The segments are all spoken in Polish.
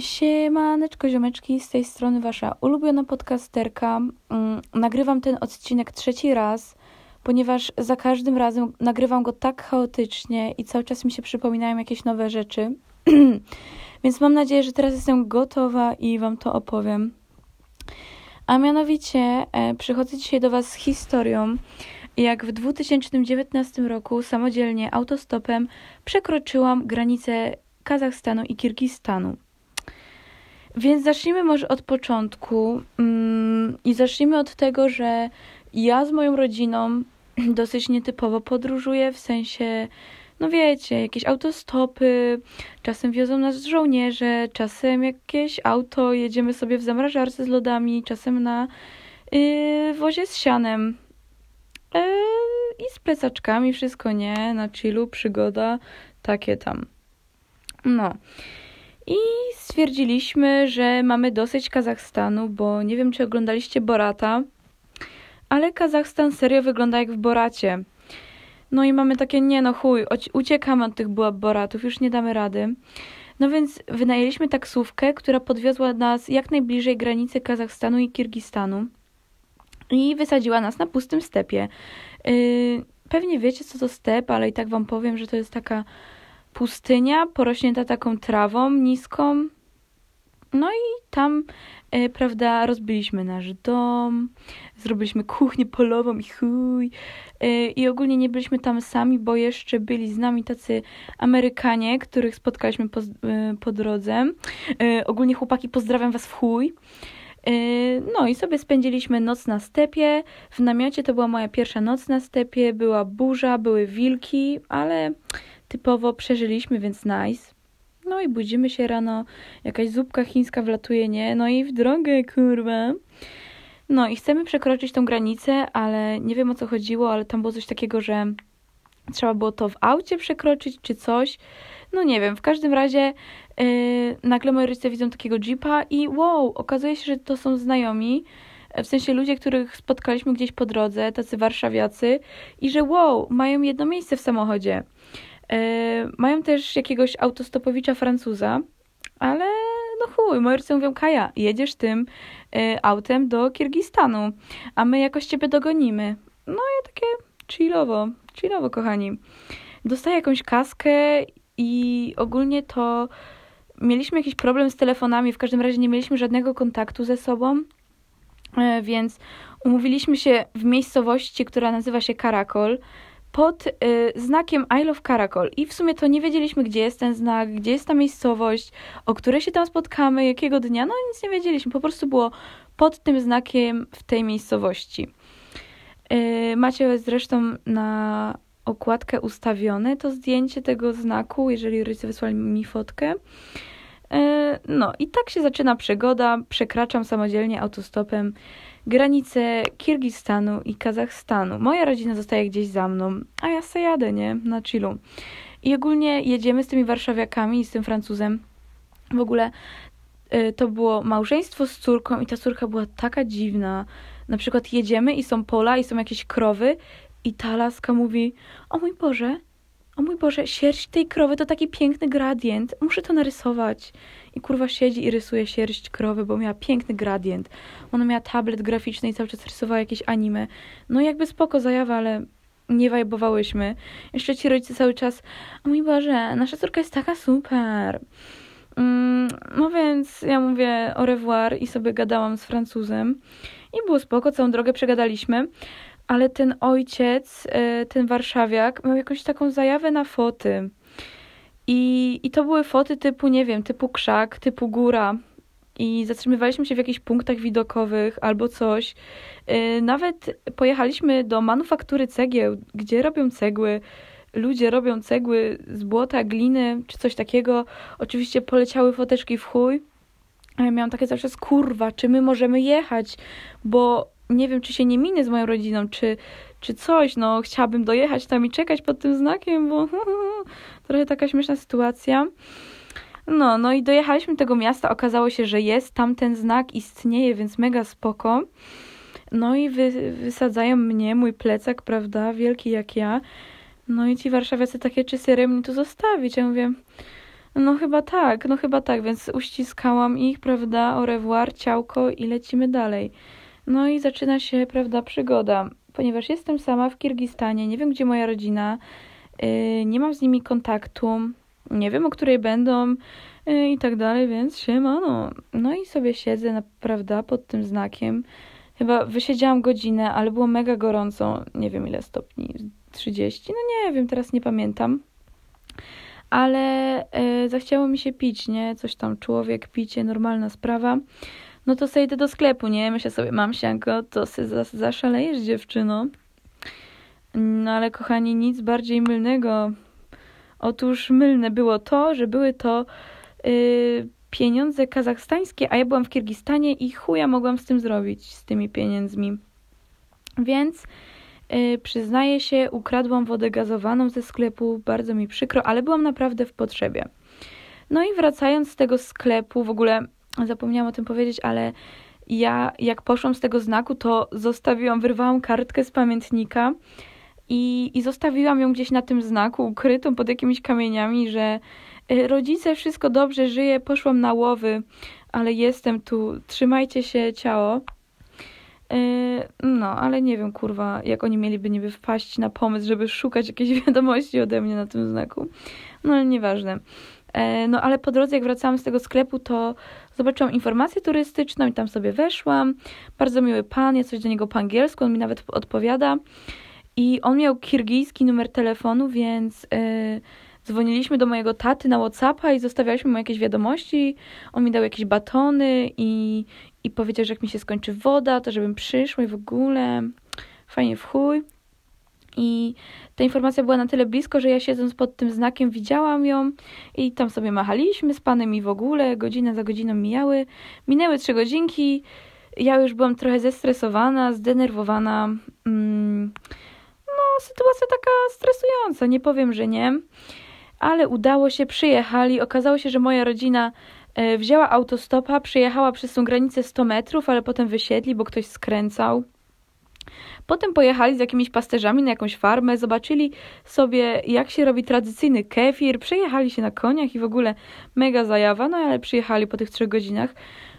Siemaneczko ziomeczki, z tej strony wasza ulubiona podcasterka. Nagrywam ten odcinek trzeci raz, ponieważ za każdym razem nagrywam go tak chaotycznie i cały czas mi się przypominają jakieś nowe rzeczy. Więc mam nadzieję, że teraz jestem gotowa i wam to opowiem. A mianowicie przychodzę dzisiaj do was z historią, jak w 2019 roku samodzielnie autostopem przekroczyłam granicę Kazachstanu i Kirgistanu. Więc zacznijmy może od początku i zacznijmy od tego, że ja z moją rodziną dosyć nietypowo podróżuję, w sensie, no wiecie, jakieś autostopy, czasem wiozą nas żołnierze, czasem jakieś auto, jedziemy sobie w zamrażarce z lodami, czasem na wozie z sianem i z plecaczkami, wszystko nie, na chillu, przygoda, takie tam. No. I stwierdziliśmy, że mamy dosyć Kazachstanu, bo nie wiem, czy oglądaliście Borata, ale Kazachstan serio wygląda jak w Boracie. No i mamy takie, nie no chuj, uciekamy od tych Boratów, już nie damy rady. No więc wynajęliśmy taksówkę, która podwiozła nas jak najbliżej granicy Kazachstanu i Kirgistanu i wysadziła nas na pustym stepie. Pewnie wiecie, co to step, ale i tak wam powiem, że to jest taka pustynia porośnięta taką trawą niską. No i tam, prawda, rozbiliśmy nasz dom, zrobiliśmy kuchnię polową i chuj. I ogólnie nie byliśmy tam sami, bo jeszcze byli z nami tacy Amerykanie, których spotkaliśmy po drodze. Ogólnie chłopaki, pozdrawiam was w chuj. No i sobie spędziliśmy noc na stepie. W namiocie to była moja pierwsza noc na stepie. Była burza, były wilki, ale typowo przeżyliśmy, więc nice. No i budzimy się rano, jakaś zupka chińska wlatuje, nie? No i w drogę, kurwa. No i chcemy przekroczyć tą granicę, ale nie wiem, o co chodziło, ale tam było coś takiego, że trzeba było to w aucie przekroczyć, czy coś. No nie wiem, w każdym razie nagle moi rodzice widzą takiego jeepa i wow, okazuje się, że to są znajomi, w sensie ludzie, których spotkaliśmy gdzieś po drodze, tacy warszawiacy, i że wow, mają jedno miejsce w samochodzie. Mają też jakiegoś autostopowicza Francuza, ale no chuj, moi rodzice mówią, Kaja, jedziesz tym autem do Kirgistanu, a my jakoś ciebie dogonimy. No ja takie chillowo, kochani. Dostaję jakąś kaskę i ogólnie to mieliśmy jakiś problem z telefonami, w każdym razie nie mieliśmy żadnego kontaktu ze sobą, więc umówiliśmy się w miejscowości, która nazywa się Karakol, pod znakiem I Love Karakol. I w sumie to nie wiedzieliśmy, gdzie jest ten znak, gdzie jest ta miejscowość, o której się tam spotkamy, jakiego dnia, no nic nie wiedzieliśmy. Po prostu było pod tym znakiem w tej miejscowości. Macie zresztą na okładkę ustawione to zdjęcie tego znaku, jeżeli rodzice wysłali mi fotkę. No i tak się zaczyna przygoda. Przekraczam samodzielnie autostopem granice Kirgistanu i Kazachstanu. Moja rodzina zostaje gdzieś za mną, a ja se jadę, nie? Na chillu. I ogólnie jedziemy z tymi warszawiakami i z tym Francuzem. W ogóle to było małżeństwo z córką i ta córka była taka dziwna. Na przykład jedziemy i są pola i są jakieś krowy i ta laska mówi, o mój Boże, sierść tej krowy to taki piękny gradient, muszę to narysować. I kurwa siedzi i rysuje sierść krowy, bo miała piękny gradient. Ona miała tablet graficzny i cały czas rysowała jakieś anime. No jakby spoko zajawa, ale nie wajbowałyśmy. Jeszcze ci rodzice cały czas, o mój Boże, nasza córka jest taka super. No więc ja mówię au revoir i sobie gadałam z Francuzem. I było spoko, całą drogę przegadaliśmy. Ale ten ojciec, ten warszawiak, miał jakąś taką zajawę na foty. I to były foty typu, nie wiem, typu krzak, typu góra. I zatrzymywaliśmy się w jakichś punktach widokowych albo coś. Nawet pojechaliśmy do manufaktury cegieł, gdzie robią cegły. Ludzie robią cegły z błota, gliny czy coś takiego. Oczywiście poleciały foteczki w chuj. A ja miałam takie cały czas, kurwa, czy my możemy jechać? Bo nie wiem, czy się nie minę z moją rodziną, czy coś, no chciałabym dojechać tam i czekać pod tym znakiem, bo trochę taka śmieszna sytuacja. No i dojechaliśmy do tego miasta, okazało się, że jest tam ten znak, istnieje, więc mega spoko. No i wysadzają mnie, mój plecak, prawda, wielki jak ja. No i ci warszawiacy takie, czy serio mnie tu zostawić? Ja mówię, No chyba tak, więc uściskałam ich, prawda, au revoir, ciałko i lecimy dalej. No i zaczyna się, prawda, przygoda, ponieważ jestem sama w Kirgistanie, nie wiem, gdzie moja rodzina, nie mam z nimi kontaktu, nie wiem, o której będą i tak dalej, więc siemano. No i sobie siedzę, prawda, pod tym znakiem. Chyba wysiedziałam godzinę, ale było mega gorąco, nie wiem ile stopni, 30, no nie wiem, teraz nie pamiętam. Ale zachciało mi się pić, nie? Coś tam, człowiek, picie, normalna sprawa. No to sobie idę do sklepu, nie? Myślę sobie, mam sianko, to se zaszalejesz, dziewczyno. No ale kochani, nic bardziej mylnego. Otóż mylne było to, że były to pieniądze kazachstańskie, a ja byłam w Kirgistanie i chuja mogłam z tym zrobić, z tymi pieniędzmi. Więc... przyznaję się, ukradłam wodę gazowaną ze sklepu, bardzo mi przykro, ale byłam naprawdę w potrzebie. No i wracając z tego sklepu, w ogóle zapomniałam o tym powiedzieć, ale ja jak poszłam z tego znaku, to wyrwałam kartkę z pamiętnika i zostawiłam ją gdzieś na tym znaku, ukrytą pod jakimiś kamieniami, że rodzice, wszystko dobrze, żyję, poszłam na łowy, ale jestem tu, trzymajcie się, ciao. No, ale nie wiem, kurwa, jak oni mieliby niby wpaść na pomysł, żeby szukać jakiejś wiadomości ode mnie na tym znaku. No, ale nieważne. No, ale po drodze, jak wracałam z tego sklepu, to zobaczyłam informację turystyczną i tam sobie weszłam. Bardzo miły pan, ja coś do niego po angielsku, on mi nawet odpowiada. I on miał kirgijski numer telefonu, więc dzwoniliśmy do mojego taty na WhatsAppa i zostawialiśmy mu jakieś wiadomości. On mi dał jakieś batony i powiedział, że jak mi się skończy woda, to żebym przyszła i w ogóle fajnie w chuj. I ta informacja była na tyle blisko, że ja siedząc pod tym znakiem widziałam ją i tam sobie machaliśmy z panem i w ogóle godzina za godziną minęły 3 godzinki, ja już byłam trochę zestresowana, zdenerwowana, no sytuacja taka stresująca, nie powiem, że nie, ale udało się, przyjechali, okazało się, że moja rodzina wzięła autostopa, przyjechała przez tą granicę 100 metrów, ale potem wysiedli, bo ktoś skręcał. Potem pojechali z jakimiś pasterzami na jakąś farmę, zobaczyli sobie, jak się robi tradycyjny kefir, przejechali się na koniach i w ogóle mega zajawa, no ale przyjechali po tych 3 godzinach.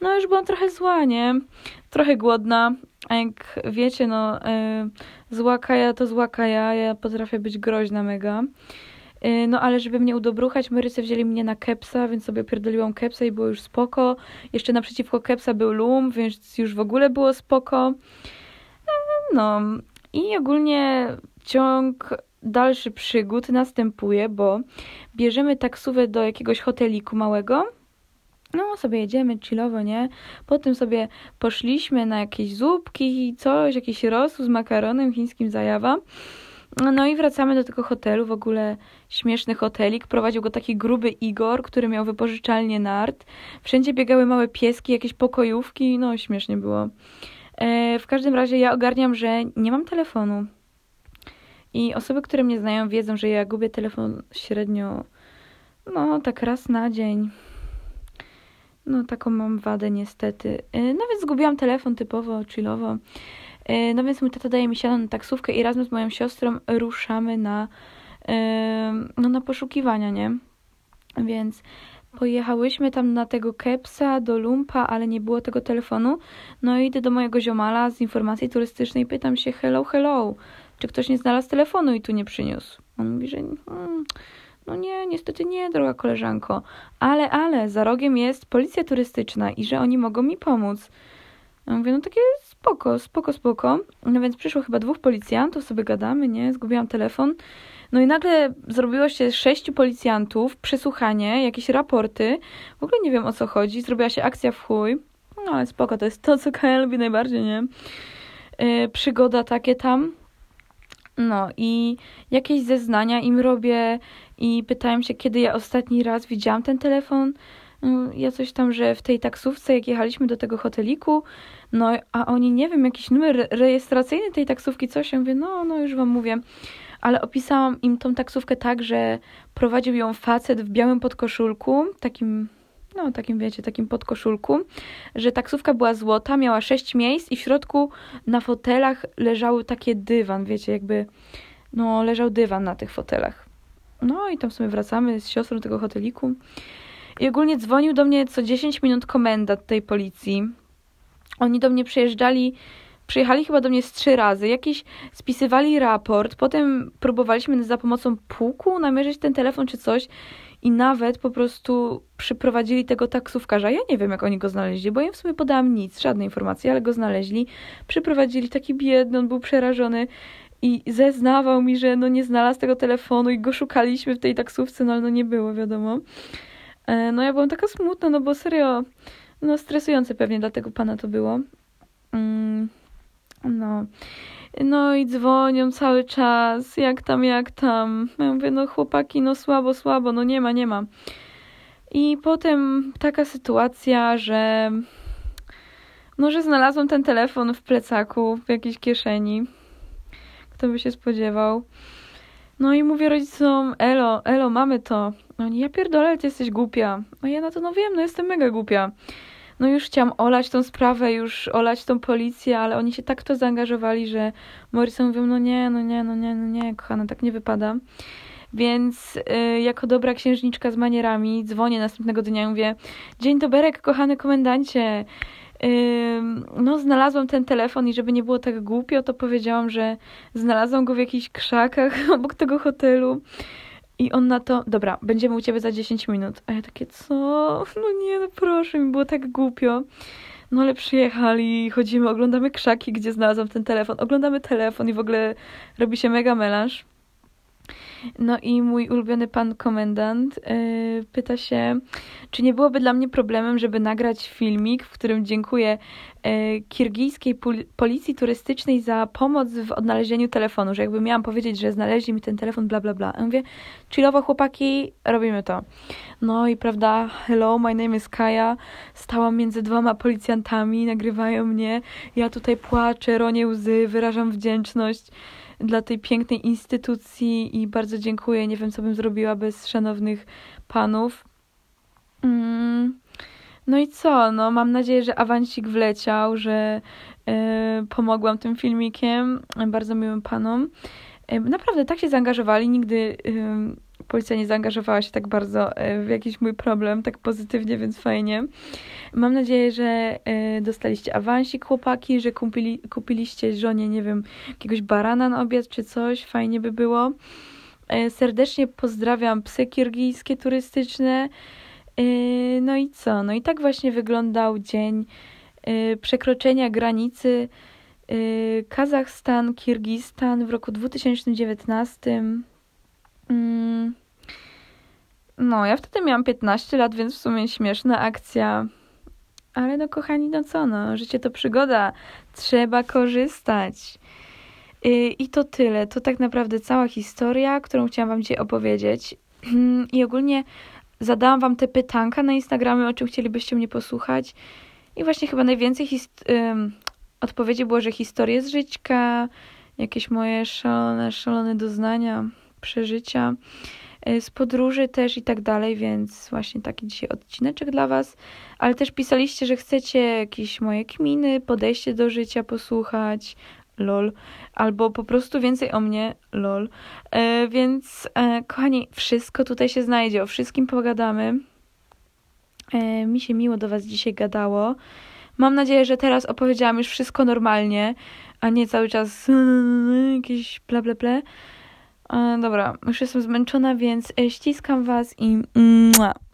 No już byłam trochę zła, nie? Trochę głodna, a jak wiecie, no zła Kaja to zła Kaja, ja potrafię być groźna mega. No ale żeby mnie udobruchać, Maryce wzięli mnie na kepsa, więc sobie opierdoliłam kepsa i było już spoko. Jeszcze naprzeciwko kepsa był lum, więc już w ogóle było spoko. No i ogólnie ciąg dalszy przygód następuje, bo bierzemy taksówkę do jakiegoś hoteliku małego. No sobie jedziemy chillowo, nie? Potem sobie poszliśmy na jakieś zupki i coś, jakiś rosół z makaronem chińskim zajawa. No i wracamy do tego hotelu, w ogóle śmieszny hotelik, prowadził go taki gruby Igor, który miał wypożyczalnię nart, wszędzie biegały małe pieski, jakieś pokojówki, no śmiesznie było. W każdym razie ja ogarniam, że nie mam telefonu i osoby, które mnie znają, wiedzą, że ja gubię telefon średnio, no tak raz na dzień, no taką mam wadę niestety, no więc zgubiłam telefon typowo, chillowo. No więc mój tata daje mi siano na taksówkę i razem z moją siostrą ruszamy na poszukiwania, nie? Więc pojechałyśmy tam na tego kepsa, do lumpa, ale nie było tego telefonu. No i idę do mojego ziomala z informacji turystycznej i pytam się, hello, czy ktoś nie znalazł telefonu i tu nie przyniósł? On mówi, że no nie, niestety nie, droga koleżanko, ale za rogiem jest policja turystyczna i że oni mogą mi pomóc. Ja mówię, no takie spoko. No więc przyszło chyba 2 policjantów, sobie gadamy, nie? Zgubiłam telefon. No i nagle zrobiło się 6 policjantów, przesłuchanie, jakieś raporty. W ogóle nie wiem, o co chodzi. Zrobiła się akcja w chuj. No ale spoko, to jest to, co Kaja lubi najbardziej, nie? Przygoda takie tam. No i jakieś zeznania im robię i pytałem się, kiedy ja ostatni raz widziałam ten telefon. Ja coś tam, że w tej taksówce, jak jechaliśmy do tego hoteliku, no a oni, nie wiem, jakiś numer rejestracyjny tej taksówki, coś, ja mówię, no już wam mówię, ale opisałam im tą taksówkę tak, że prowadził ją facet w białym podkoszulku, takim podkoszulku, że taksówka była złota, miała 6 miejsc i w środku na fotelach leżały takie dywan, wiecie, jakby, no leżał dywan na tych fotelach. No i tam w sumie wracamy z siostrą do tego hoteliku. I ogólnie dzwonił do mnie co 10 minut komendant tej policji. Oni do mnie przyjechali chyba do mnie z 3 razy. Jakiś spisywali raport, potem próbowaliśmy za pomocą pułku namierzyć ten telefon czy coś i nawet po prostu przyprowadzili tego taksówkarza. Ja nie wiem, jak oni go znaleźli, bo ja w sumie podałam nic, żadnej informacji, ale go znaleźli. Przyprowadzili, taki biedny, on był przerażony i zeznawał mi, że no nie znalazł tego telefonu i go szukaliśmy w tej taksówce, no ale no nie było, wiadomo. No ja byłam taka smutna, no bo serio, no stresujące pewnie dla tego pana to było. No i dzwonią cały czas, jak tam. Ja mówię, no chłopaki, no słabo, no nie ma. I potem taka sytuacja, że no, że znalazłam ten telefon w plecaku, w jakiejś kieszeni. Kto by się spodziewał. No i mówię rodzicom, elo, mamy to. No nie, ja pierdolę, ty jesteś głupia. No ja na to, no wiem, no jestem mega głupia. No już chciałam olać tą sprawę, już olać tą policję, ale oni się tak w to zaangażowali, że Morrison mówił, no nie, kochana, tak nie wypada. Więc jako dobra księżniczka z manierami dzwonię następnego dnia i mówię, dzień doberek, kochany komendancie. No znalazłam ten telefon i żeby nie było tak głupio, to powiedziałam, że znalazłam go w jakichś krzakach obok tego hotelu. I on na to, dobra, będziemy u ciebie za 10 minut. A ja takie, co? No nie, no proszę, mi było tak głupio. No ale przyjechali, chodzimy, oglądamy krzaki, gdzie znalazłam ten telefon. Oglądamy telefon i w ogóle robi się mega melanż. No i mój ulubiony pan komendant pyta się, czy nie byłoby dla mnie problemem, żeby nagrać filmik, w którym dziękuję kirgijskiej policji turystycznej za pomoc w odnalezieniu telefonu, że jakby miałam powiedzieć, że znaleźli mi ten telefon, bla, bla, bla. Ja mówię, chillowo chłopaki, robimy to. No i prawda, hello, my name is Kaja, stałam między 2 policjantami, nagrywają mnie, ja tutaj płaczę, ronię łzy, wyrażam wdzięczność dla tej pięknej instytucji i bardzo dziękuję. Nie wiem, co bym zrobiła bez szanownych panów. No i co? No, mam nadzieję, że awansik wleciał, że pomogłam tym filmikiem bardzo miłym panom. Naprawdę tak się zaangażowali. Nigdy policja nie zaangażowała się tak bardzo w jakiś mój problem, tak pozytywnie, więc fajnie. Mam nadzieję, że dostaliście awansik, chłopaki, że kupiliście żonie, nie wiem, jakiegoś barana na obiad czy coś. Fajnie by było. Serdecznie pozdrawiam psy kirgijskie turystyczne. No i co? No i tak właśnie wyglądał dzień przekroczenia granicy Kazachstan, Kirgistan w roku 2019. No, ja wtedy miałam 15 lat, więc w sumie śmieszna akcja. Ale no kochani, no co no, życie to przygoda, trzeba korzystać. I to tyle, to tak naprawdę cała historia, którą chciałam wam dzisiaj opowiedzieć. I ogólnie zadałam wam te pytanka na Instagramie, o czym chcielibyście mnie posłuchać. I właśnie chyba najwięcej odpowiedzi było, że historie z życia, jakieś moje szalone doznania, przeżycia z podróży też i tak dalej, więc właśnie taki dzisiaj odcineczek dla was, ale też pisaliście, że chcecie jakieś moje kminy, podejście do życia posłuchać, lol, albo po prostu więcej o mnie, lol, więc kochani, wszystko tutaj się znajdzie, o wszystkim pogadamy, mi się miło do was dzisiaj gadało, mam nadzieję, że teraz opowiedziałam już wszystko normalnie, a nie cały czas jakieś bla bla bla. Dobra, już jestem zmęczona, więc ściskam was i mua.